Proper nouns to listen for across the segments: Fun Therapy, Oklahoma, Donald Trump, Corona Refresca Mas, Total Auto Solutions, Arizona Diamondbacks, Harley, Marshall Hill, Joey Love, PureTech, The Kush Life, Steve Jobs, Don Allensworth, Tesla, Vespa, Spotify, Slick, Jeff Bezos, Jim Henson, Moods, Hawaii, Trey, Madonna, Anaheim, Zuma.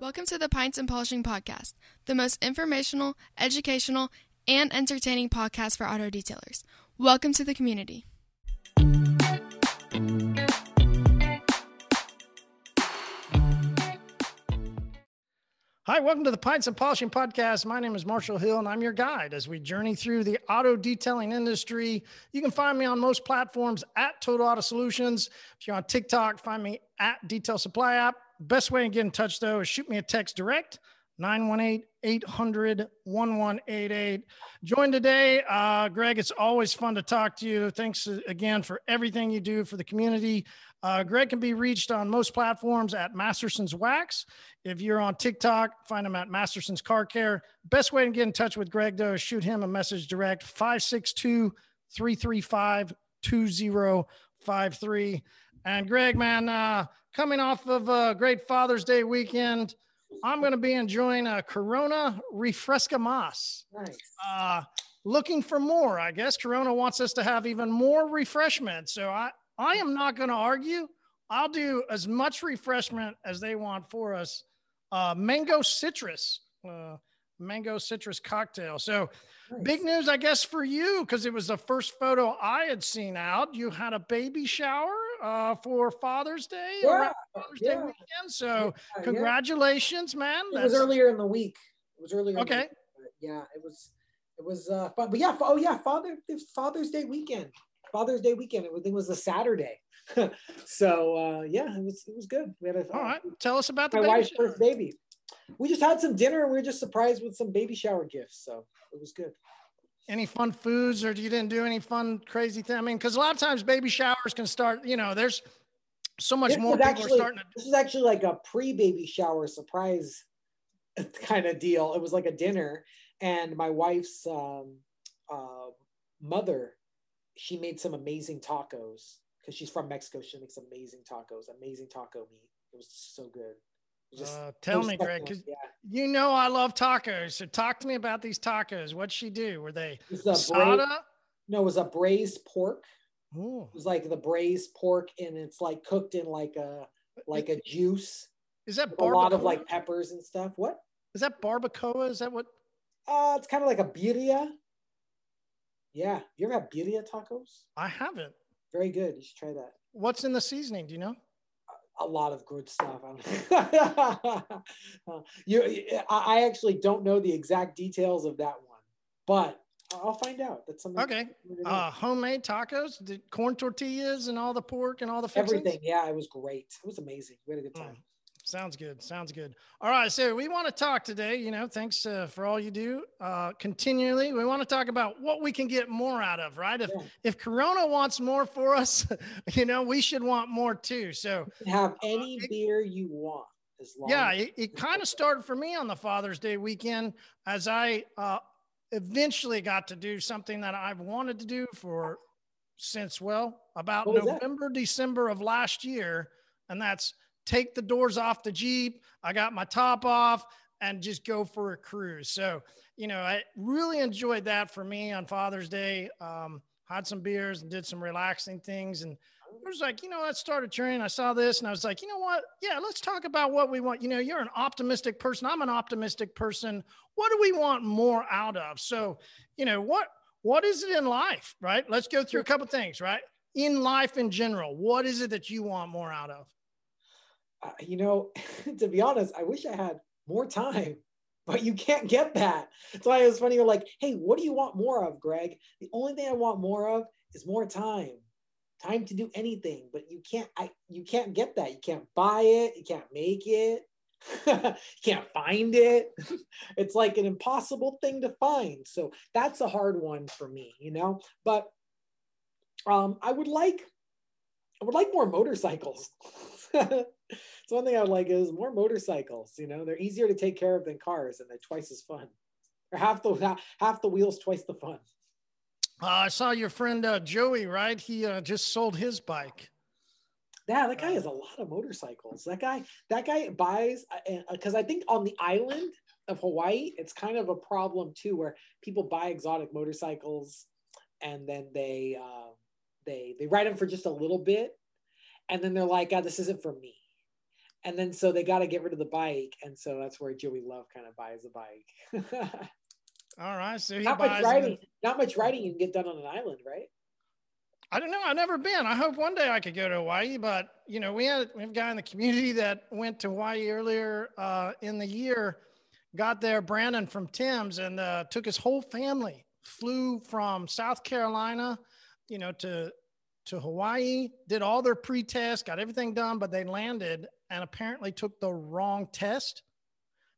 Welcome to the Pints and Polishing Podcast, the most informational, educational, and entertaining podcast for auto detailers. Welcome to the community. Hi, welcome to the Pints and Polishing Podcast. My name is Marshall Hill, and I'm your guide as we journey through the auto detailing industry. You can find me on most platforms at Total Auto Solutions. If you're on TikTok, find me at Detail Supply App. Best way to get in touch, though, is shoot me a text direct, 918-800-1188. Joined today, Greg, it's always fun to talk to you. Thanks again for everything you do for the community. Greg can be reached on most platforms at Masterson's Wax. If you're on TikTok, find him at Masterson's Car Care. Best way to get in touch with Greg, though, is shoot him a message direct, 562-335-2053. And Greg, man, coming off of a great Father's Day weekend, I'm going to be enjoying a Corona Refresca Mas. Nice. Looking for more, I guess. Corona wants us to have even more refreshment. So I am not going to argue. I'll do as much refreshment as they want for us. Mango citrus cocktail. So nice. Big news, I guess, for you, because it was the first photo I had seen out. You had a baby shower for Father's Day, Father's Day weekend. So congratulations, man. It was earlier in the week. Okay. Yeah, it was fun. But yeah, Father's Day weekend. It was a Saturday. So yeah, it was good. We had a, all right. Tell us about my wife's first baby. We just had some dinner and we were just surprised with some baby shower gifts. So it was good. Any fun foods, or you didn't do any fun, crazy thing? I mean, because a lot of times baby showers can start, you know, there's so much more people are starting to. This is actually like a pre-baby shower surprise kind of deal. It was like a dinner, and my wife's mother, she made some amazing tacos because she's from Mexico. She makes amazing taco meat. It was so good. Tell me, Greg, because you know I love tacos. So talk to me about these tacos. What'd she do? Were they asada? No, it was a braised pork. Ooh. It was like the braised pork, and it's like cooked in like a juice. Is that a lot of like peppers and stuff? What? Is that barbacoa? Is that what? It's kind of like a birria. Yeah, you ever had birria tacos? I haven't. Very good. You should try that. What's in the seasoning? Do you know? A lot of good stuff. I actually don't know the exact details of that one, but I'll find out. That's something. Okay. Homemade tacos, the corn tortillas, and all the pork and all the fixings? Everything. Yeah, it was great. It was amazing. We had a good time. Sounds good. All right. So we want to talk today, you know, thanks for all you do continually. We want to talk about what we can get more out of, right? If Corona wants more for us, you know, we should want more too. So have any beer you want. As long as it kind of started for me on the Father's Day weekend as I eventually got to do something that I've wanted to do for since, about November, December of last year. And that's take the doors off the Jeep. I got my top off and just go for a cruise. So, you know, I really enjoyed that for me on Father's Day. Had some beers and did some relaxing things. And I was like, you know, I started training. I saw this and I was like, you know what? Yeah, let's talk about what we want. You know, you're an optimistic person. I'm an optimistic person. What do we want more out of? So, you know, what is it in life, right? Let's go through a couple of things, right? In life in general, what is it that you want more out of? You know, to be honest, I wish I had more time, but you can't get that. That's why it was funny. You're like, hey, what do you want more of, Greg? The only thing I want more of is more time, time to do anything, but you can't get that. You can't buy it. You can't make it. You can't find it. It's like an impossible thing to find. So that's a hard one for me, you know, but I would like more motorcycles. It's one thing I would like is more motorcycles. You know, they're easier to take care of than cars, and they're twice as fun. Or half the wheels, twice the fun. I saw your friend Joey, right? He just sold his bike. Yeah, that guy has a lot of motorcycles. That guy buys, because I think on the island of Hawaii, it's kind of a problem too, where people buy exotic motorcycles, and then they ride them for just a little bit. And then they're like, oh, this isn't for me. And then so they got to get rid of the bike, and so that's where Joey Love kind of buys the bike. All right, so he not much riding you can get done on an island, right? I don't know. I've never been. I hope one day I could go to Hawaii, but you know, we have a guy in the community that went to Hawaii earlier in the year. Got there, Brandon from Tim's, and took his whole family. Flew from South Carolina, you know, to Hawaii. Did all their pre-tests, got everything done, but they landed and apparently took the wrong test.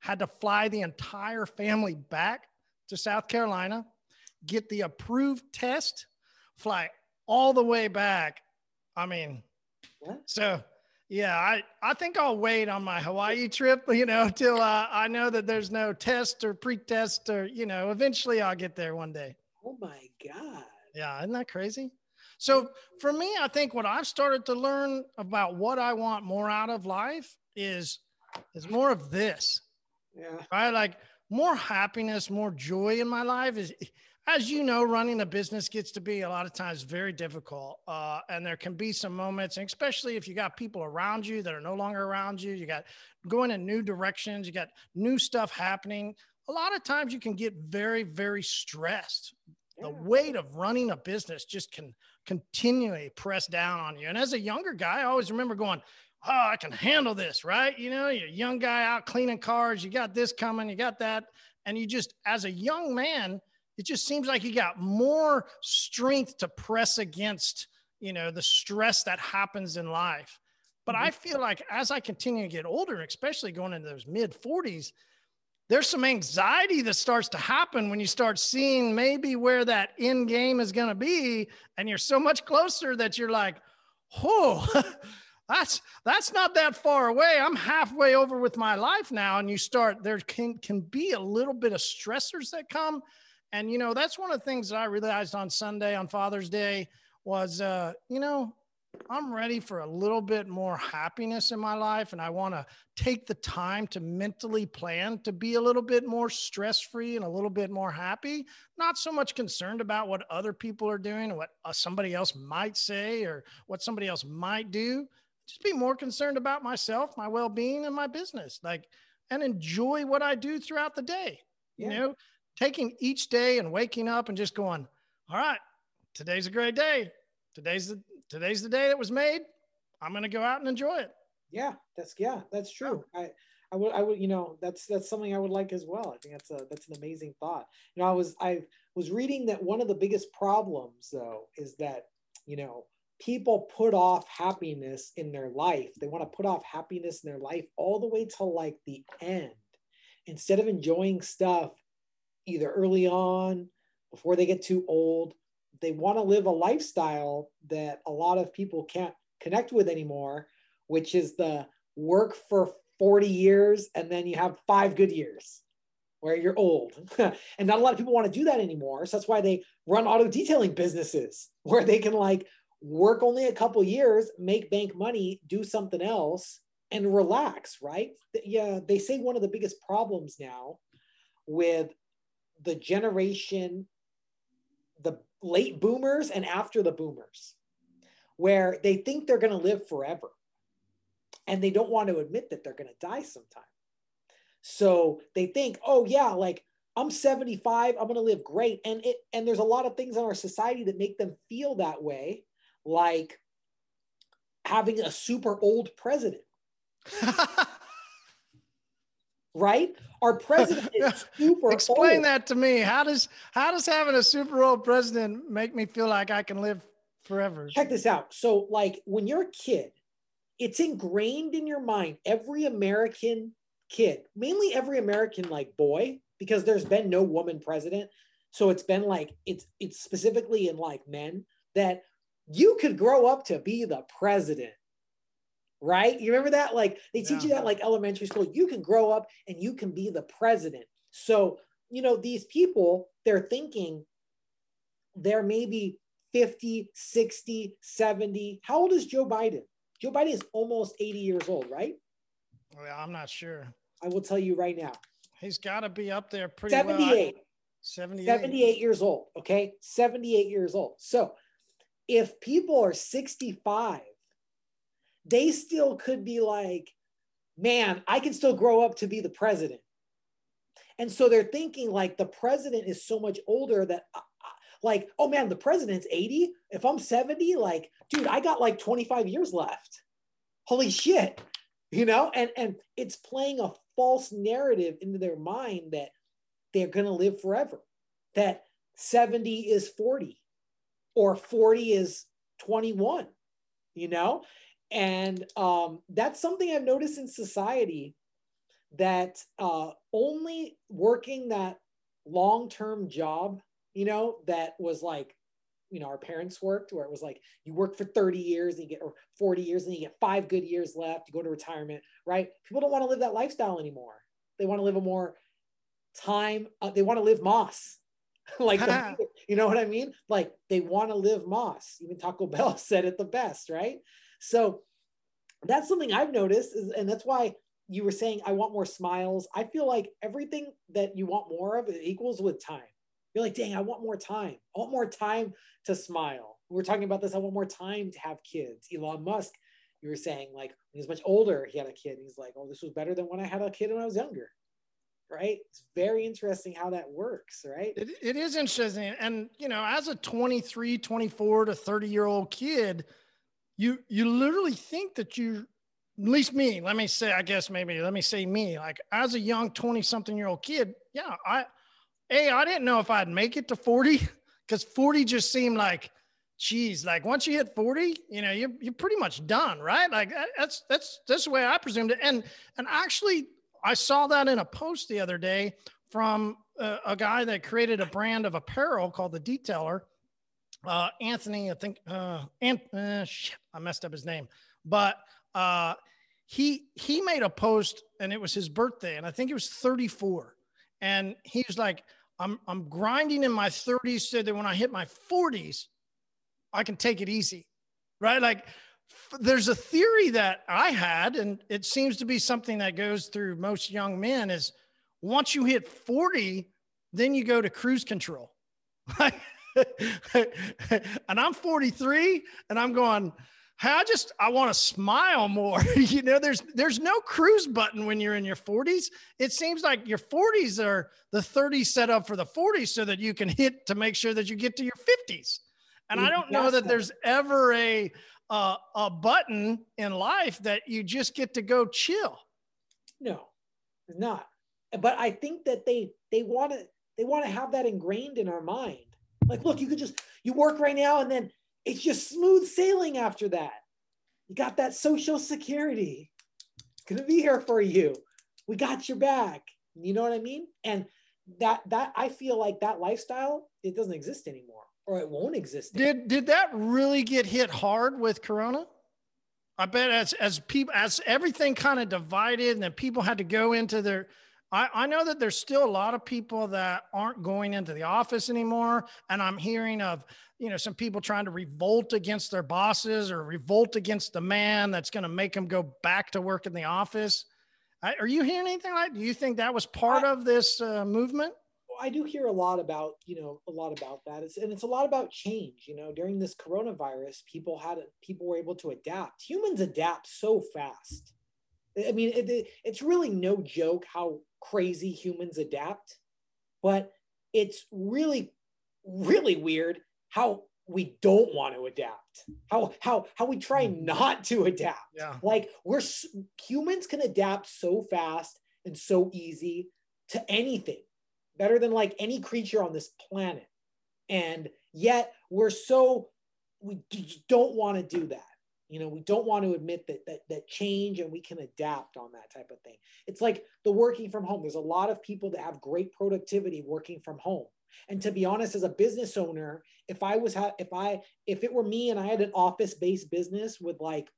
Had to fly the entire family back to South Carolina, get the approved test, fly all the way back. I mean, yeah. So yeah, I think I'll wait on my Hawaii trip, you know, till I know that there's no test or pre-test or, you know, eventually I'll get there one day. Oh my God. Yeah. Isn't that crazy? So for me, I think what I've started to learn about what I want more out of life is more of this. Yeah. Right? Like more happiness, more joy in my life is, as you know, running a business gets to be a lot of times very difficult. And there can be some moments, and especially if you got people around you that are no longer around you, you got going in new directions, you got new stuff happening. A lot of times you can get very, very stressed. Yeah. The weight of running a business just can continually press down on you. And as a younger guy, I always remember going, oh, I can handle this, right? You know, you're a young guy out cleaning cars, you got this coming, you got that. And you just, as a young man, it just seems like you got more strength to press against, you know, the stress that happens in life. But I feel like as I continue to get older, especially going into those mid 40s, there's some anxiety that starts to happen when you start seeing maybe where that end game is going to be. And you're so much closer that you're like, oh, that's not that far away. I'm halfway over with my life now. And you start, there can be a little bit of stressors that come. And, you know, that's one of the things that I realized on Sunday, on Father's Day, was, you know, I'm ready for a little bit more happiness in my life. And I want to take the time to mentally plan to be a little bit more stress-free and a little bit more happy. Not so much concerned about what other people are doing, or what somebody else might say, or what somebody else might do. Just be more concerned about myself, my well-being, and my business, like, and enjoy what I do throughout the day, you yeah. know? Taking each day and waking up and just going, all right, today's a great day. Today's the day that was made. I'm going to go out and enjoy it. Yeah, that's true. I would, you know, that's something I would like as well. I think that's an amazing thought. You know, I was reading that one of the biggest problems though, is that, you know, people put off happiness in their life. They want to put off happiness in their life all the way till like the end, instead of enjoying stuff either early on, before they get too old. They want to live a lifestyle that a lot of people can't connect with anymore, which is the work for 40 years and then you have 5 good years where you're old. And not a lot of people want to do that anymore. So that's why they run auto detailing businesses where they can like work only a couple years, make bank money, do something else and relax, right? Yeah, they say one of the biggest problems now with the generation, the late boomers and after the boomers, where they think they're going to live forever and they don't want to admit that they're going to die sometime. So they think, oh yeah, like I'm 75, I'm going to live great. And there's a lot of things in our society that make them feel that way, like having a super old president. Right? Our president is super Explain old. That to me. How does having a super old president make me feel like I can live forever? Check this out. So like when you're a kid, it's ingrained in your mind, every American kid, mainly every American like boy, because there's been no woman president. So it's been like, it's specifically in like men that you could grow up to be the president. Right? You remember that? Like they teach you that like elementary school, you can grow up and you can be the president. So, you know, these people, they're thinking they're maybe 50, 60, 70. How old is Joe Biden? Joe Biden is almost 80 years old, right? Well, I'm not sure. I will tell you right now. He's got to be up there pretty 78. Well. 78. 78 years old. Okay. 78 years old. So if people are 65, they still could be like, man, I can still grow up to be the president. And so they're thinking like the president is so much older that like, oh man, the president's 80. If I'm 70, like, dude, I got like 25 years left. Holy shit. You know, and it's playing a false narrative into their mind that they're going to live forever, that 70 is 40 or 40 is 21, you know? And that's something I've noticed in society, that only working that long-term job, you know, that was like, you know, our parents worked, where it was like, you work for 30 years and you get, or 40 years and you get 5 good years left, you go to retirement, right? People don't want to live that lifestyle anymore. They want to live a more time, they want to live Moss. Like, the, you know what I mean? Like they want to live Moss. Even Taco Bell said it the best, right? So that's something I've noticed is, and that's why you were saying, I want more smiles. I feel like everything that you want more of, it equals with time. You're like, dang, I want more time. I want more time to smile. We're talking about this. I want more time to have kids. Elon Musk, you were saying, like, when he was much older, he had a kid. He's like, oh, this was better than when I had a kid when I was younger. Right? It's very interesting how that works, right? It is interesting. And, you know, as a 23, 24 to 30-year-old kid, you literally think that you, at least me, let me say, I guess maybe, let me say me, like as a young 20-something-year-old kid, yeah, I didn't know if I'd make it to 40, because 40 just seemed like, geez, like once you hit 40, you know, you're pretty much done, right? Like that's the way I presumed it. And actually, I saw that in a post the other day from a guy that created a brand of apparel called The Detailer. Anthony, I think, shit, I messed up his name, but he made a post and it was his birthday. And I think it was 34. And he was like, I'm grinding in my 30s so that when I hit my 40s, I can take it easy, right? Like, there's a theory that I had, and it seems to be something that goes through most young men, is once you hit 40, then you go to cruise control. And I'm 43 and I'm going, hey, I want to smile more. You know, there's no cruise button when you're in your 40s. It seems like your 40s are the 30s set up for the 40s so that you can hit to make sure that you get to your 50s. And I don't know that there's ever a button in life that you just get to go chill. No, it's not. But I think that they want to have that ingrained in our mind. Like, look, you work right now and then it's just smooth sailing after that. You got that Social Security. It's going to be here for you. We got your back. You know what I mean? And that I feel like that lifestyle, it doesn't exist anymore. Or it won't exist. Did that really get hit hard with Corona? I bet as everything kind of divided and then people had to go into their, I know that there's still a lot of people that aren't going into the office anymore. And I'm hearing of, you know, some people trying to revolt against their bosses or revolt against the man that's going to make them go back to work in the office. Are you hearing anything like that? Do you think that was part of this movement? I do hear a lot about that. It's a lot about change. You know, during this coronavirus, people were able to adapt. Humans adapt so fast. I mean, it's really no joke how crazy humans adapt, but it's really, really weird how we don't want to adapt, how we try not to adapt. Yeah. Like humans can adapt so fast and so easy to anything, better than like any creature on this planet. And yet we don't want to do that. You know, we don't want to admit that change and we can adapt on that type of thing. It's like the working from home. There's a lot of people that have great productivity working from home. And to be honest, as a business owner, if it were me and I had an office-based business with like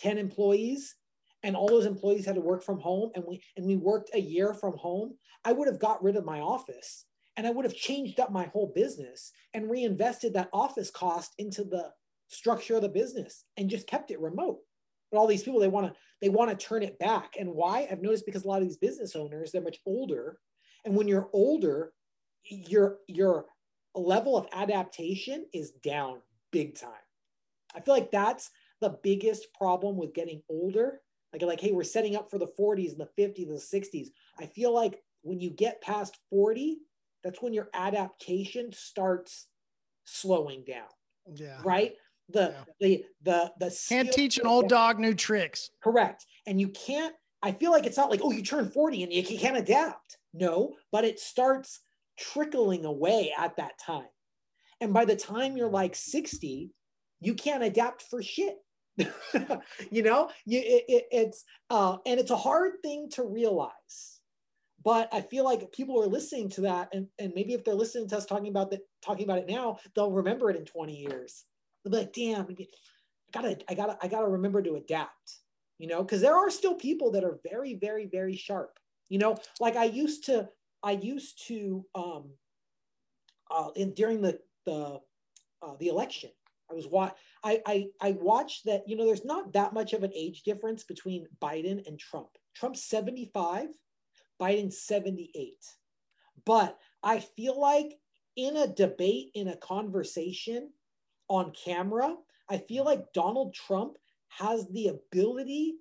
10 employees, and all those employees had to work from home, and we worked a year from home, I would have got rid of my office and I would have changed up my whole business and reinvested that office cost into the structure of the business and just kept it remote. But all these people, they want to turn it back. And why? I've noticed because a lot of these business owners, they're much older. And when you're older, your level of adaptation is down big time. I feel like that's the biggest problem with getting older, Like, hey, we're setting up for the 40s and the 50s and the 60s. I feel like when you get past 40, that's when your adaptation starts slowing down. Yeah. Right. The can't teach an old dog new tricks. Correct. And you can't, I feel like it's not like, oh, you turn 40 and you can't adapt. No, but it starts trickling away at that time. And by the time you're like 60, you can't adapt for shit. You know, it's a hard thing to realize, but I feel like people are listening to that. And maybe if they're listening to us talking about it now, they'll remember it in 20 years. They'll be like, damn, I gotta remember to adapt, you know, because there are still people that are very, very, very sharp, you know, like during the election, I watched that, you know, there's not that much of an age difference between Biden and Trump. Trump's 75, Biden's 78. But I feel like in a debate, in a conversation on camera, I feel like Donald Trump has the ability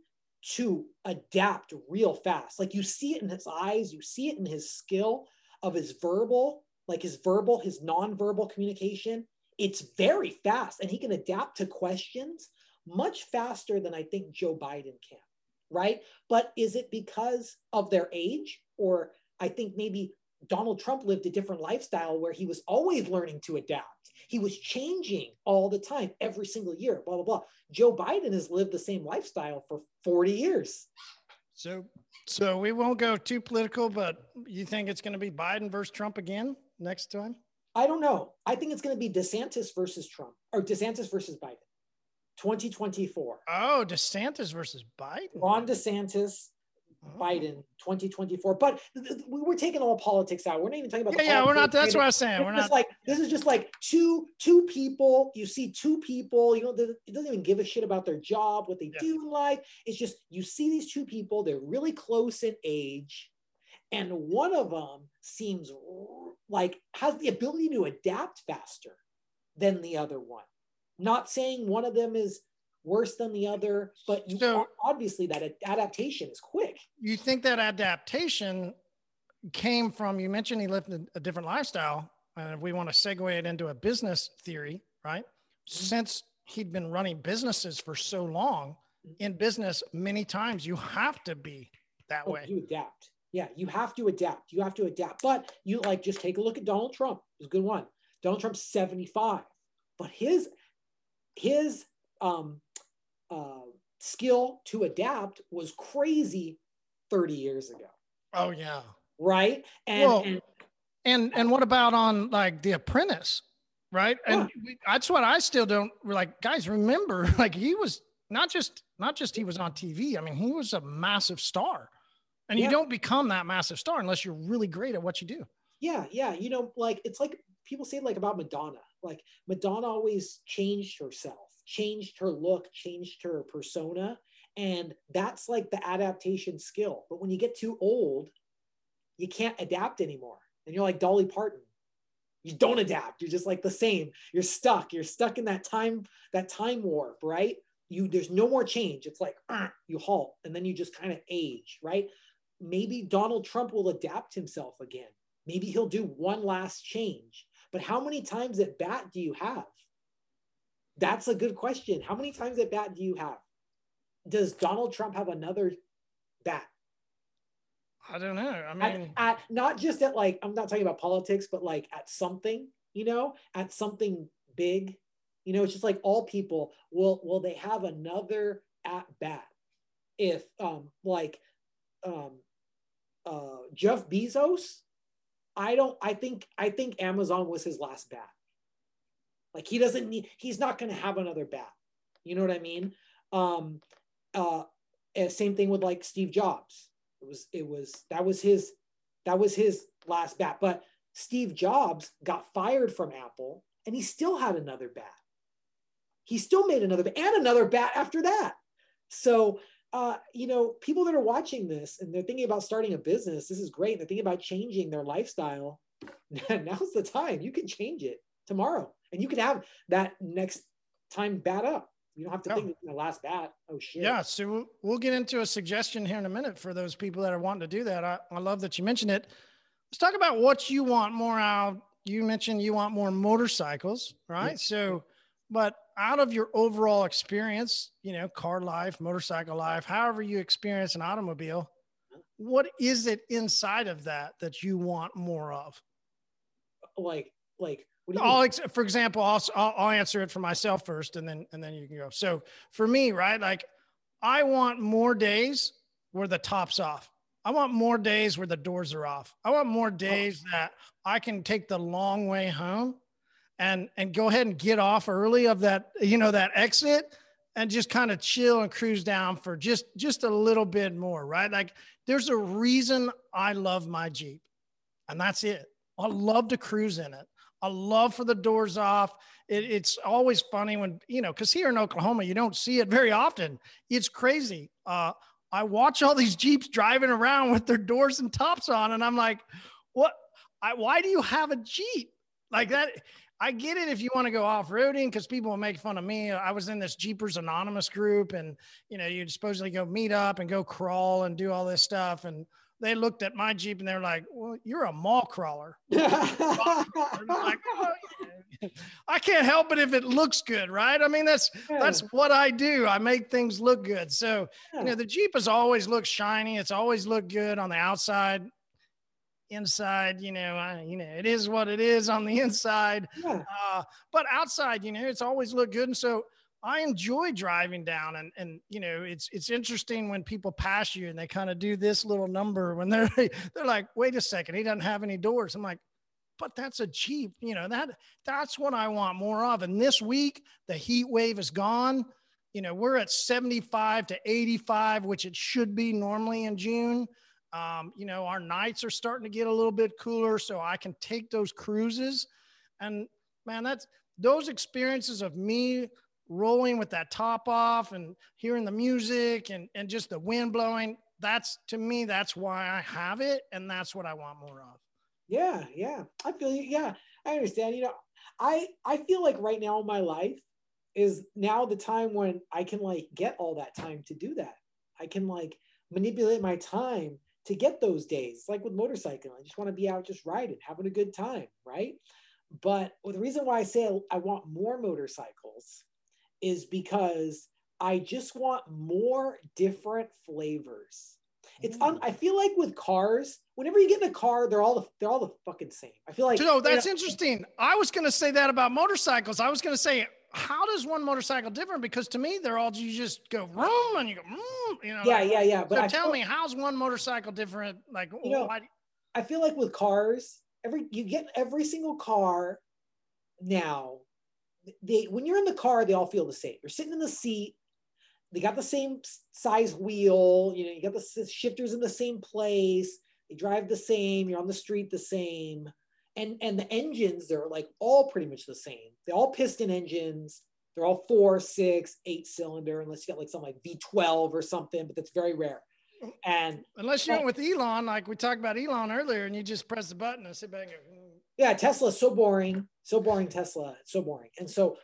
to adapt real fast. Like you see it in his eyes, you see it in his skill of his nonverbal communication. It's very fast, and he can adapt to questions much faster than I think Joe Biden can, right? But is it because of their age? Or I think maybe Donald Trump lived a different lifestyle where he was always learning to adapt. He was changing all the time, every single year, blah, blah, blah. Joe Biden has lived the same lifestyle for 40 years. So we won't go too political, but you think it's going to be Biden versus Trump again next time? I don't know. I think it's going to be DeSantis versus Trump, or DeSantis versus Biden, 2024. Oh, DeSantis versus Biden. Ron DeSantis, Biden, 2024. But we're taking all politics out. We're not even talking about. Yeah, we're not. That's what I was saying. We're not. Like, this is just like two people. You see two people. You know, it doesn't even give a shit about their job, what they do in life. It's just you see these two people. They're really close in age. And one of them seems like has the ability to adapt faster than the other one. Not saying one of them is worse than the other, but obviously that adaptation is quick. You think that adaptation came from, you mentioned he lived a different lifestyle, and we want to segue it into a business theory, right? Since he'd been running businesses for so long, in business many times you have to be that way. You adapt. Yeah, you have to adapt. You have to adapt. But you like just take a look at Donald Trump. It's a good one. Donald Trump's 75, but his skill to adapt was crazy 30 years ago. Oh yeah, right. And well, and what about on like The Apprentice, right? Yeah. And that's what I still don't like. Guys, remember, like he was not just he was on TV. I mean, he was a massive star. And you don't become that massive star unless you're really great at what you do. Yeah, yeah. You know, like, it's like people say like about Madonna. Like Madonna always changed herself, changed her look, changed her persona. And that's like the adaptation skill. But when you get too old, you can't adapt anymore. And you're like Dolly Parton. You don't adapt. You're just like the same. You're stuck. You're stuck in that time warp, right? There's no more change. It's like, you halt. And then you just kind of age, right? Maybe Donald Trump will adapt himself again. Maybe he'll do one last change. But how many times at bat do you have? That's a good question. How many times at bat do you have? Does Donald Trump have another bat? I don't know. I mean, at not just at like, I'm not talking about politics, but like at something, you know, at something big, you know, it's just like all people will they have another at bat if Jeff Bezos, I think Amazon was his last bat. Like he's not going to have another bat. You know what I mean? Same thing with like Steve Jobs. That was his last bat, but Steve Jobs got fired from Apple and he still had another bat. He still made another bat and another bat after that. So, you know, people that are watching this and they're thinking about starting a business, this is great. And they're thinking about changing their lifestyle. Now's the time. You can change it tomorrow and you can have that next time bat up. You don't have to think it's going to last that. Oh, shit. Yeah. So we'll get into a suggestion here in a minute for those people that are wanting to do that. I love that you mentioned it. Let's talk about what you want more out. You mentioned you want more motorcycles, right? Yeah. So, but out of your overall experience, you know, car life, motorcycle life, however you experience an automobile, what is it inside of that that you want more of? Like, what do you mean? For example, I'll answer it for myself first, and then you can go. So for me, right, like I want more days where the top's off. I want more days where the doors are off. I want more days that I can take the long way home and go ahead and get off early of that, you know, that exit and just kind of chill and cruise down for just a little bit more, right? Like there's a reason I love my Jeep, and that's it. I love to cruise in it. I love for the doors off. It's always funny when, you know, because here in Oklahoma, you don't see it very often. It's crazy. I watch all these Jeeps driving around with their doors and tops on, and I'm like, what? Why do you have a Jeep like that? I get it if you want to go off-roading, because people will make fun of me. I was in this Jeepers Anonymous group, and, you know, you'd supposedly go meet up and go crawl and do all this stuff, and they looked at my Jeep and they're like, well, you're a mall crawler. Like, oh, yeah. I can't help it if it looks good, right? I mean, that's what I do. I make things look good. So, you know, the Jeep has always looked shiny. It's always looked good on the outside. Inside, you know, it is what it is on the inside. Yeah. But outside, you know, it's always looked good. And so I enjoy driving down and, you know, it's interesting when people pass you and they kind of do this little number when they're like, wait a second, he doesn't have any doors. I'm like, but that's a Jeep, you know, that's what I want more of. And this week, the heat wave is gone. You know, we're at 75 to 85, which it should be normally in June. You know, our nights are starting to get a little bit cooler, so I can take those cruises. And man, that's those experiences of me rolling with that top off and hearing the music and just the wind blowing, that's, to me, that's why I have it. And that's what I want more of. Yeah. Yeah. I feel you. Yeah. I understand. You know, I feel like right now in my life is now the time when I can like get all that time to do that. I can like manipulate my time to get those days. It's like with motorcycling, I just want to be out, just riding, having a good time. Right. But the reason why I say I want more motorcycles is because I just want more different flavors. It's I feel like with cars, whenever you get in a car, they're all the fucking same. I feel like, no, that's interesting. I was going to say that about motorcycles. I was going to say, how does one motorcycle differ? Because to me, they're all, you just go vroom and you go, you know. Yeah, yeah, yeah. But so tell me, how's one motorcycle different? Like, you know, I feel like with cars, every single car now, when you're in the car, they all feel the same. You're sitting in the seat. They got the same size wheel. You know, you got the shifters in the same place. They drive the same. You're on the street the same. And the engines, they're like all pretty much the same. They're all piston engines. They're all 4, 6, 8 cylinder, unless you got like something like V12 or something, but that's very rare. And unless you went with Elon, like we talked about Elon earlier, and you just press the button and sit back and go. Yeah, Tesla's so boring. So boring, Tesla. It's so boring. And so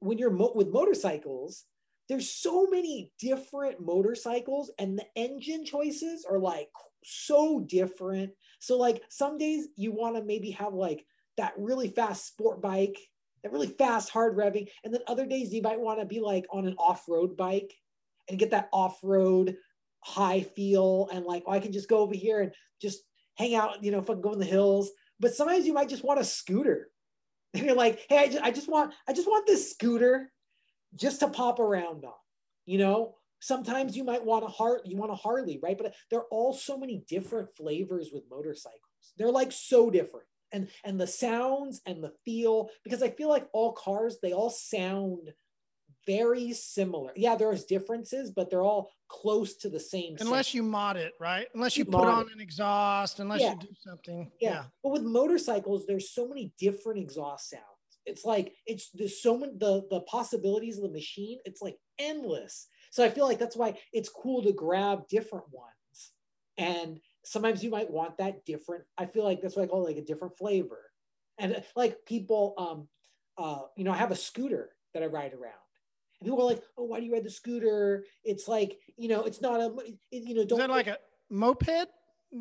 when you're with motorcycles, there's so many different motorcycles, and the engine choices are like so different. So like some days you want to maybe have like that really fast sport bike, that really fast hard revving. And then other days you might want to be like on an off-road bike and get that off-road high feel. And like, oh, I can just go over here and just hang out, you know, fucking go in the hills. But sometimes you might just want a scooter. And you're like, hey, I just want this scooter just to pop around on, you know? Sometimes you might want a Harley, right? But there are all so many different flavors with motorcycles. They're like so different. And the sounds and the feel, because I feel like all cars, they all sound very similar. Yeah, there's differences, but they're all close to the same. Unless you mod it, right? Unless you put on an exhaust, unless you do something. Yeah. But with motorcycles, there's so many different exhaust sounds. It's like, there's so many, the possibilities of the machine, it's like endless. So I feel like that's why it's cool to grab different ones. And sometimes you might want that different, I feel like that's what I call like a different flavor. And like people, you know, I have a scooter that I ride around. And people are like, oh, why do you ride the scooter? It's like, you know, it's not a, you know, don't. Is that like a moped?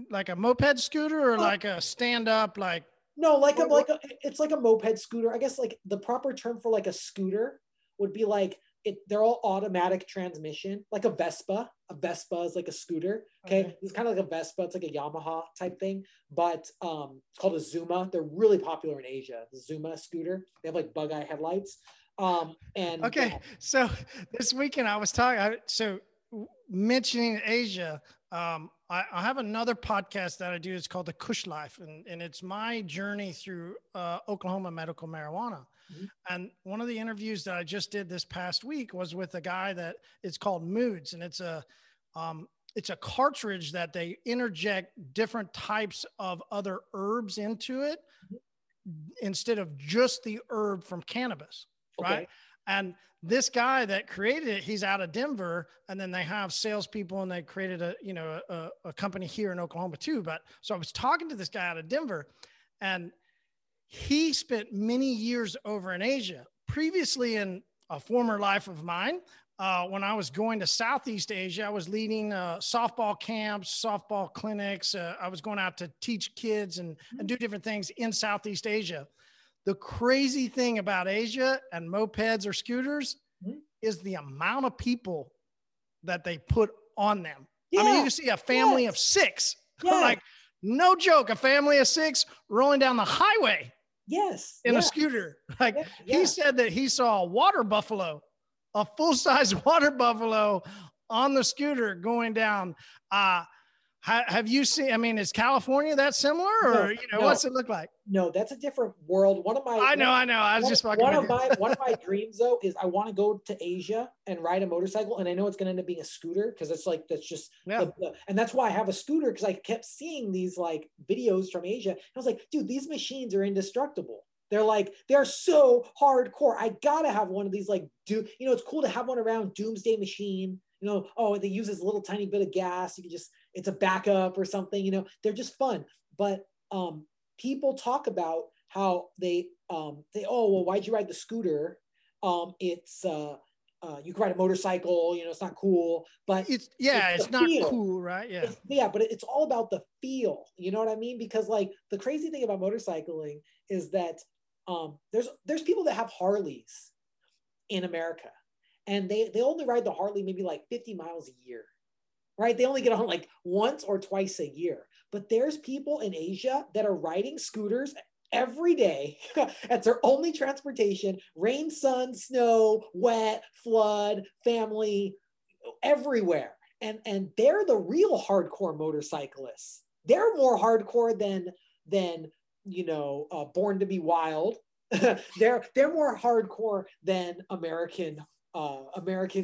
Like a moped scooter or like a stand up, like. No, like a, it's like a moped scooter. I guess like the proper term for like a scooter would be like, they're all automatic transmission, like a Vespa. A Vespa is like a scooter. Okay. It's kind of like a Vespa. It's like a Yamaha type thing, but it's called a Zuma. They're really popular in Asia. The Zuma scooter. They have like bug-eye headlights. And okay. Yeah. So this weekend I was talking, so mentioning Asia, I have another podcast that I do. It's called The Kush Life, and it's my journey through Oklahoma medical marijuana. Mm-hmm. And one of the interviews that I just did this past week was with a guy that it's called Moods, and it's a cartridge that they interject different types of other herbs into it, mm-hmm. instead of just the herb from cannabis, okay. right? And this guy that created it, he's out of Denver, and then they have salespeople, and they created a company here in Oklahoma too. But so I was talking to this guy out of Denver, and he spent many years over in Asia. Previously, in a former life of mine, when I was going to Southeast Asia, I was leading softball camps, softball clinics. I was going out to teach kids and do different things in Southeast Asia. The crazy thing about Asia and mopeds or scooters mm-hmm. is the amount of people that they put on them. Yeah. I mean, you see a family yes. of six, yeah. like no joke, a family of six rolling down the highway yes. in yeah. a scooter. Like yeah. Yeah. He said that he saw a water buffalo, a full-size water buffalo on the scooter going down. Have you seen, I mean, is California that similar or, no, you know, no. what's it look like? No, that's a different world. I know. I was just fucking with you. One of my dreams though, is I want to go to Asia and ride a motorcycle. And I know it's going to end up being a scooter. Cause it's like, that's just, yeah. And that's why I have a scooter. Cause I kept seeing these like videos from Asia. And I was like, dude, these machines are indestructible. They're like, they're so hardcore. I gotta have one of these, like, you know, it's cool to have one around doomsday machine. You know, oh, they use this little tiny bit of gas. You can just, it's a backup or something, you know, they're just fun. But people talk about how they, oh, well, why'd you ride the scooter? You can ride a motorcycle, you know, it's not cool, but it's not cool, right? Yeah. But it's all about the feel, you know what I mean? Because like the crazy thing about motorcycling is that there's people that have Harleys in America. And they only ride the Harley maybe like 50 miles a year, right? They only get on like once or twice a year. But there's people in Asia that are riding scooters every day. That's their only transportation. Rain, sun, snow, wet, flood, family, everywhere. And they're the real hardcore motorcyclists. They're more hardcore than you know, Born to be Wild. they're more hardcore than American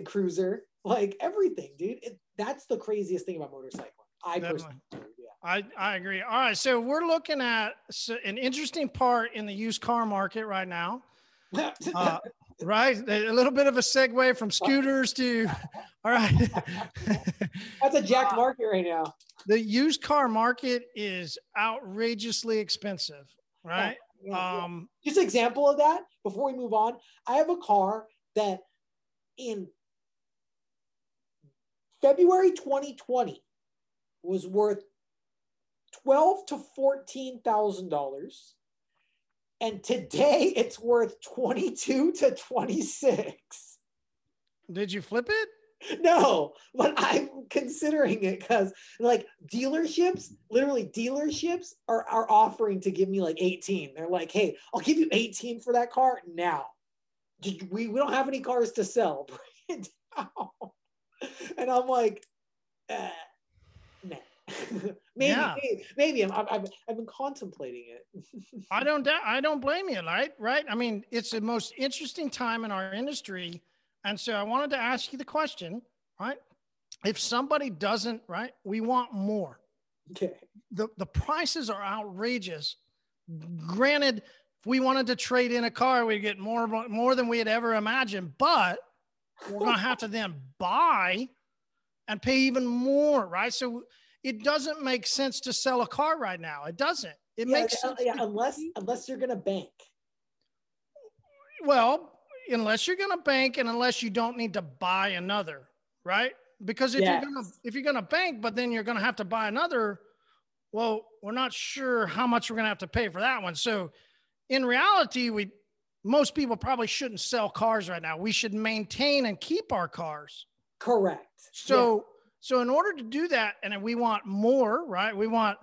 Cruiser, like everything, dude. That's the craziest thing about motorcycling. I agree. All right. So we're looking at an interesting part in the used car market right now. Right. A little bit of a segue from scooters to, all right. That's a jacked market right now. The used car market is outrageously expensive, right? Yeah. Just an example of that before we move on. I have a car that in February 2020 was worth $12,000 to $14,000. And today it's worth $22,000 to $26,000. Did you flip it? No, but I'm considering it because like dealerships are offering to give me like $18,000. They're like, hey, I'll give you $18,000 for that car now. We don't have any cars to sell. Bring it down. And I'm like, nah. maybe I've been contemplating it. I don't blame you, right? I mean, it's the most interesting time in our industry, and so I wanted to ask you the question, right? If somebody doesn't, right, we want more. Okay. The prices are outrageous. Granted, if we wanted to trade in a car, we'd get more than we had ever imagined, but we're going to have to then buy and pay even more, right? So it doesn't make sense to sell a car right now. It doesn't. It makes sense. Unless you're going to bank. Well, unless you're going to bank and unless you don't need to buy another, right? Because if yes. you're going to bank, but then you're going to have to buy another, well, we're not sure how much we're going to have to pay for that one. So in reality, most people probably shouldn't sell cars right now. We should maintain and keep our cars. Correct. So in order to do that, and we want more, right? We want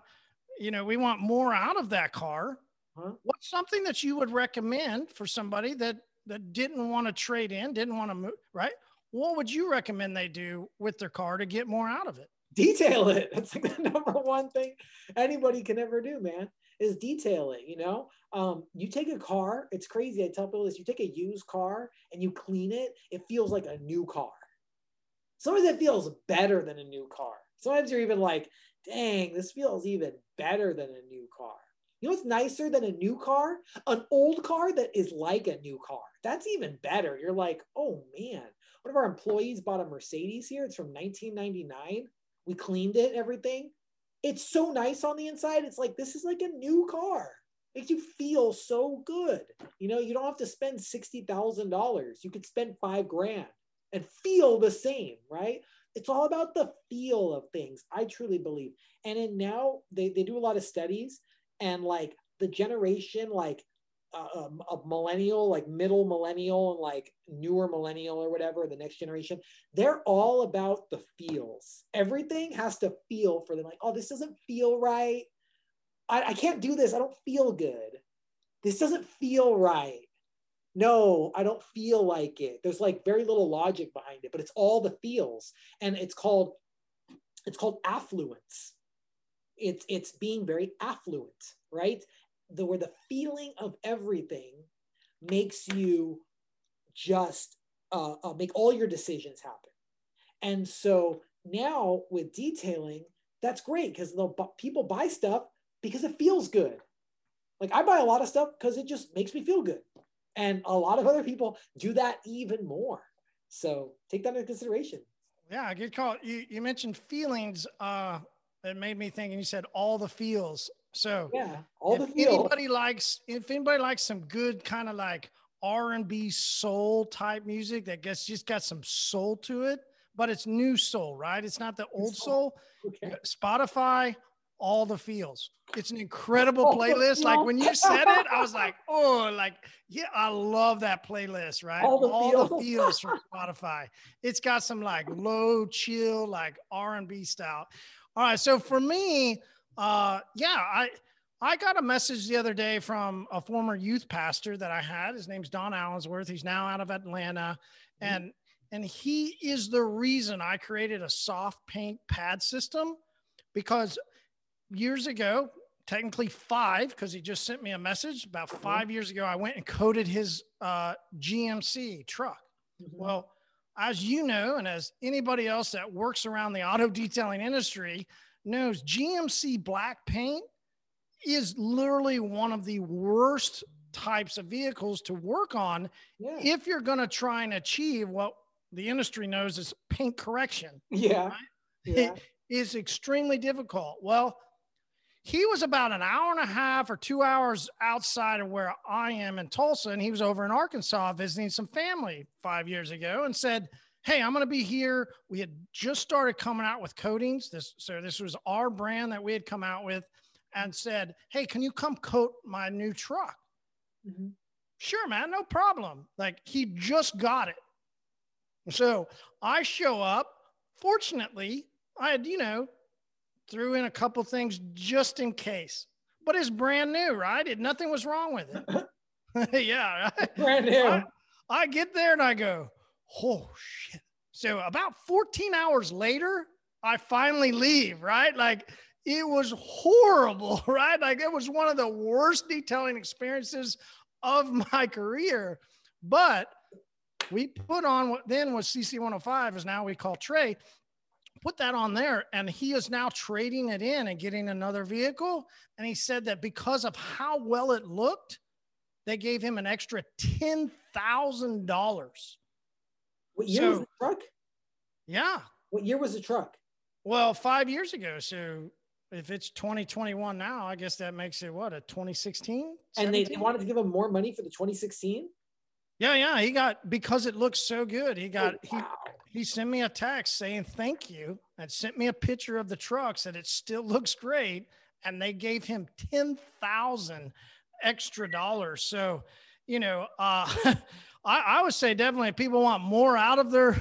more out of that car. Huh? What's something that you would recommend for somebody that didn't want to trade in, didn't want to move, right? What would you recommend they do with their car to get more out of it? Detail it. That's like the number one thing anybody can ever do, man, is detail it. You know, you take a car, it's crazy. I tell people this, you take a used car and you clean it. It feels like a new car. Sometimes it feels better than a new car. Sometimes you're even like, dang, this feels even better than a new car. You know what's nicer than a new car? An old car that is like a new car. That's even better. You're like, oh man, one of our employees bought a Mercedes here. It's from 1999. We cleaned it, everything. It's so nice on the inside. It's like, this is like a new car. Makes you feel so good. You know, you don't have to spend $60,000. You could spend $5,000 and feel the same, right? It's all about the feel of things, I truly believe. And then now they do a lot of studies, and like the generation, like a millennial, like middle millennial, and like newer millennial or whatever, the next generation, they're all about the feels. Everything has to feel for them. Like, oh, this doesn't feel right. I can't do this. I don't feel good. This doesn't feel right. No, I don't feel like it. There's like very little logic behind it, but it's all the feels. And it's called affluence. It's being very affluent, right? Where the feeling of everything makes you just make all your decisions happen. And so now with detailing, that's great because people buy stuff because it feels good. Like I buy a lot of stuff because it just makes me feel good. And a lot of other people do that even more. So take that into consideration. Yeah, good call. You mentioned feelings. It made me think, and you said all the feels. So yeah, if anybody likes some good kind of like R&B soul type music that gets just got some soul to it, but it's new soul, right? It's not the old soul. Okay. Spotify, all the feels. It's an incredible playlist. Like when you said it, I was like, oh, like, yeah, I love that playlist, right? All the feels from Spotify. It's got some like low, chill, like R&B style. All right. So for me, I got a message the other day from a former youth pastor that I had. His name's Don Allensworth. He's now out of Atlanta. Mm-hmm. And he is the reason I created a soft paint pad system, because years ago, technically 5, because he just sent me a message about 5 years ago, I went and coated his GMC truck. Mm-hmm. Well, as you know, and as anybody else that works around the auto detailing industry knows, GMC black paint is literally one of the worst types of vehicles to work on. Yeah. If you're going to try and achieve what the industry knows is paint correction. Yeah. Right? Yeah. It is extremely difficult. Well, he was about an hour and a half or 2 hours outside of where I am in Tulsa. And he was over in Arkansas visiting some family 5 years ago and said, hey, I'm going to be here. We had just started coming out with coatings. So this was our brand that we had come out with, and said, hey, can you come coat my new truck? Mm-hmm. Sure, man. No problem. Like he just got it. So I show up. Fortunately, I had, threw in a couple things just in case, but it's brand new, right? Nothing was wrong with it. Yeah. Right? Brand new. I get there and I go, oh shit. So about 14 hours later, I finally leave, right? Like it was horrible, right? Like it was one of the worst detailing experiences of my career, but we put on what then was CC 105 is now we call Trey. Put that on there, and he is now trading it in and getting another vehicle. And he said that because of how well it looked, they gave him an extra $10,000. What year was the truck? Yeah. What year was the truck? Well, 5 years ago. So if it's 2021 now, I guess that makes it what, a 2016? And they wanted to give him more money for the 2016? Yeah. He got, because it looks so good, he got, he sent me a text saying, thank you. And sent me a picture of the truck, said it still looks great. And they gave him $10,000 extra dollars. So, you know, I would say definitely if people want more out of their,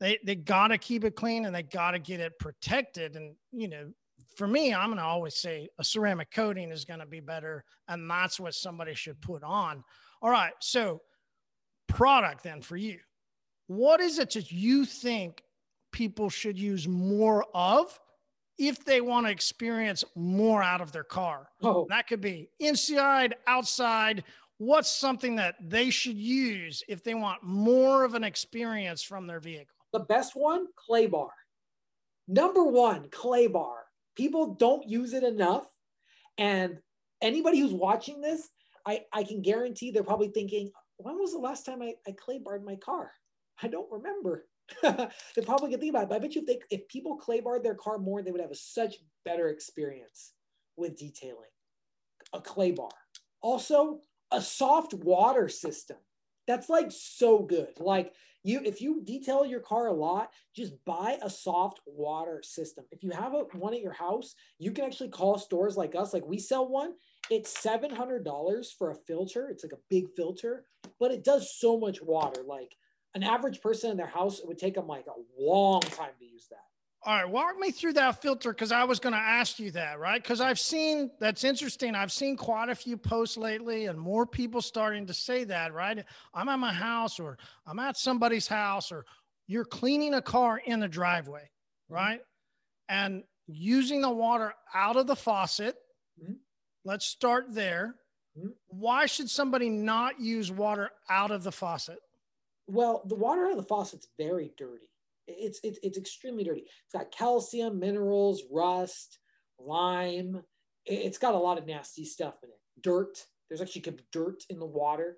they got to keep it clean and they got to get it protected. And, you know, for me, I'm going to always say a ceramic coating is going to be better. And that's what somebody should put on. All right. So product then for you, what is it that you think people should use more of if they want to experience more out of their car? Oh. That could be inside, outside. What's something that they should use if they want more of an experience from their vehicle? The best one, clay bar. Number one, clay bar. People don't use it enough. And anybody who's watching this, I can guarantee they're probably thinking, when was the last time I clay barred my car? I don't remember. They probably could think about it, but I bet you if people clay barred their car more, they would have a such better experience with detailing. A clay bar. Also, a soft water system. That's like so good. Like if you detail your car a lot, just buy a soft water system. If you have one at your house, you can actually call stores like us. Like we sell one. It's $700 for a filter. It's like a big filter, but it does so much water. Like an average person in their house, it would take them like a long time to use that. All right. Walk me through that filter, because I was going to ask you that, right? Because I've seen, that's interesting. I've seen quite a few posts lately and more people starting to say that, right? I'm at my house, or I'm at somebody's house, or you're cleaning a car in the driveway, right? Mm-hmm. And using the water out of the faucet. Mm-hmm. Let's start there. Mm-hmm. Why should somebody not use water out of the faucet? Well, the water out of the faucet's very dirty. It's extremely dirty. It's got calcium, minerals, rust, lime. It's got a lot of nasty stuff in it. Dirt. There's actually dirt in the water.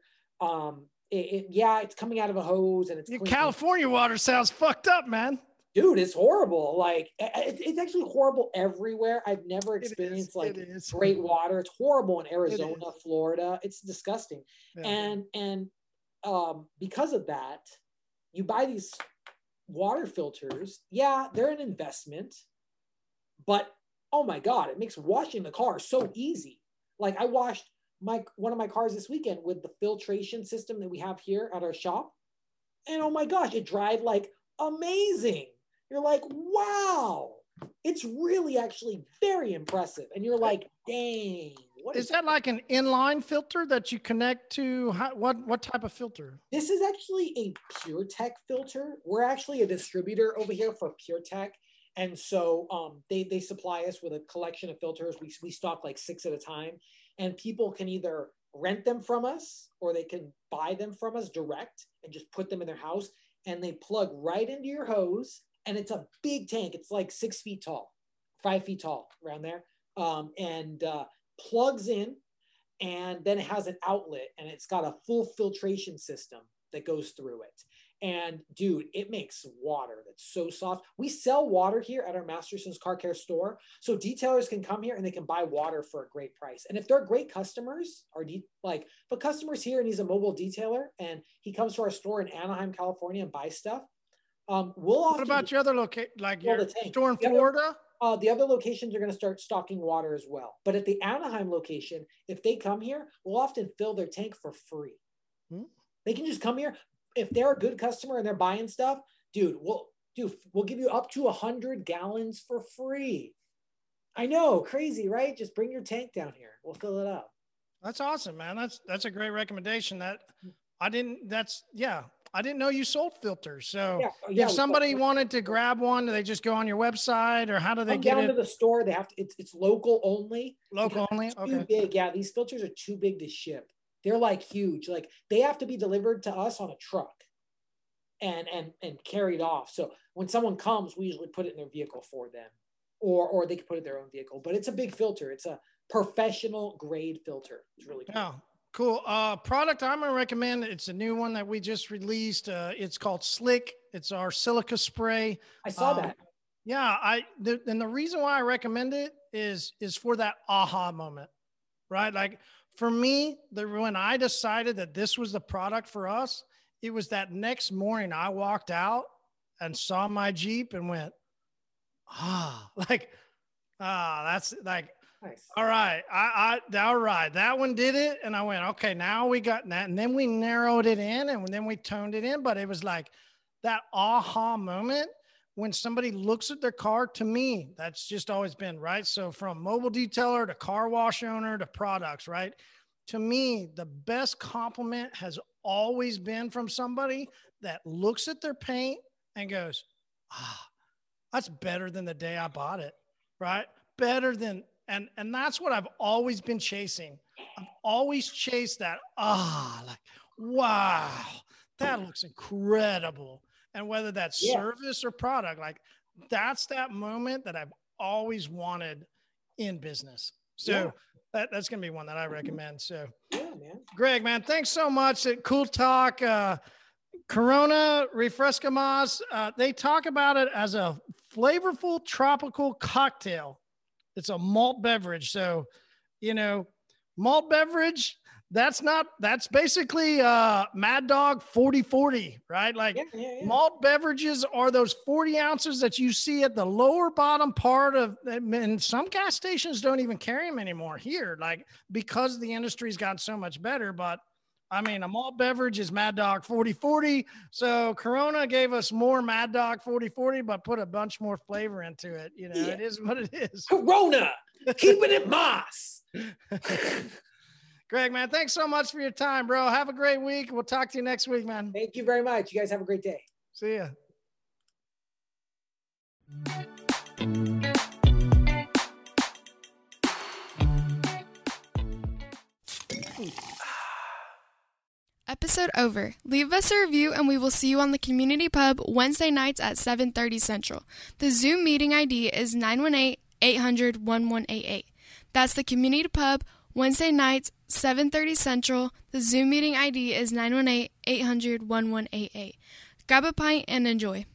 It's coming out of a hose and it's clean. California water sounds fucked up, man. Dude, it's horrible. Like it's actually horrible everywhere. I've never experienced great water. It's horrible in Arizona, Florida. It's disgusting. Yeah. And because of that, you buy these water filters. Yeah, they're an investment, but oh my God, it makes washing the car so easy. Like I washed one of my cars this weekend with the filtration system that we have here at our shop. And oh my gosh, it dried like amazing. You're like, wow, it's really actually very impressive. And you're like, dang. What is that like an inline filter that you connect to? What type of filter? This is actually a PureTech filter. We're actually a distributor over here for PureTech. And so they supply us with a collection of filters. We stock like 6 at a time. And people can either rent them from us or they can buy them from us direct and just put them in their house. And they plug right into your hose. And it's a big tank. It's like 6 feet tall, 5 feet tall, around there. Plugs in, and then it has an outlet, and it's got a full filtration system that goes through it. And dude, it makes water that's so soft. We sell water here at our Masterson's Car Care store, so detailers can come here and they can buy water for a great price. And if they're great customers, if a customer's here and he's a mobile detailer and he comes to our store in Anaheim, California, and buys stuff, we'll often. What about your other location, like your store in Florida? The other locations are going to start stocking water as well. But at the Anaheim location, if they come here, we'll often fill their tank for free. Mm-hmm. They can just come here. If they're a good customer and they're buying stuff, dude, we'll give you up to 100 gallons for free. I know, crazy, right? Just bring your tank down here. We'll fill it up. That's awesome, man. That's a great recommendation. I didn't know you sold filters. So if somebody wanted to grab one, do they just go on your website, or how do they get it? Come down to the store. They have to, it's local only. Local only? Okay. Big. Yeah, these filters are too big to ship. They're like huge. Like they have to be delivered to us on a truck and carried off. So when someone comes, we usually put it in their vehicle for them, or they can put it in their own vehicle. But it's a big filter. It's a professional grade filter. It's really cool. Yeah. Cool. Product I'm going to recommend. It's a new one that we just released. It's called Slick. It's our silica spray. I saw that. Yeah. And the reason why I recommend it is for that aha moment, right? Like for me, when I decided that this was the product for us, it was that next morning I walked out and saw my Jeep and went, that's like, nice. All right. All right. That one did it. And I went, okay, now we got that. And then we narrowed it in and then we toned it in. But it was like that aha moment when somebody looks at their car. To me, that's just always been right. So from mobile detailer to car wash owner to products, right? To me, the best compliment has always been from somebody that looks at their paint and goes, that's better than the day I bought it, right? Better than, and that's what I've always been chasing. I've always chased that, like, wow, that looks incredible. And whether that's service or product, like that's that moment that I've always wanted in business. So that's going to be one that I recommend. So Greg, man, thanks so much. Cool talk. Corona Refresca Mas, they talk about it as a flavorful tropical cocktail. It's a malt beverage. So, you know, malt beverage, that's basically Mad Dog 40/40, right? Like malt beverages are those 40 ounces that you see at the lower bottom part of, and some gas stations don't even carry them anymore here, like because the industry's gotten so much better. But I mean, a malt beverage is Mad Dog 40/40. So Corona gave us more Mad Dog 40/40, but put a bunch more flavor into it. You know, it is what it is. Corona, keeping it Moss. Greg, man, thanks so much for your time, bro. Have a great week. We'll talk to you next week, man. Thank you very much. You guys have a great day. See ya. Episode over. Leave us a review and we will see you on the community pub Wednesday nights at 7:30 Central. The Zoom meeting ID is 918-800-1188. That's the community pub Wednesday nights 7:30 Central. The Zoom meeting ID is 918-800-1188. Grab a pint and enjoy.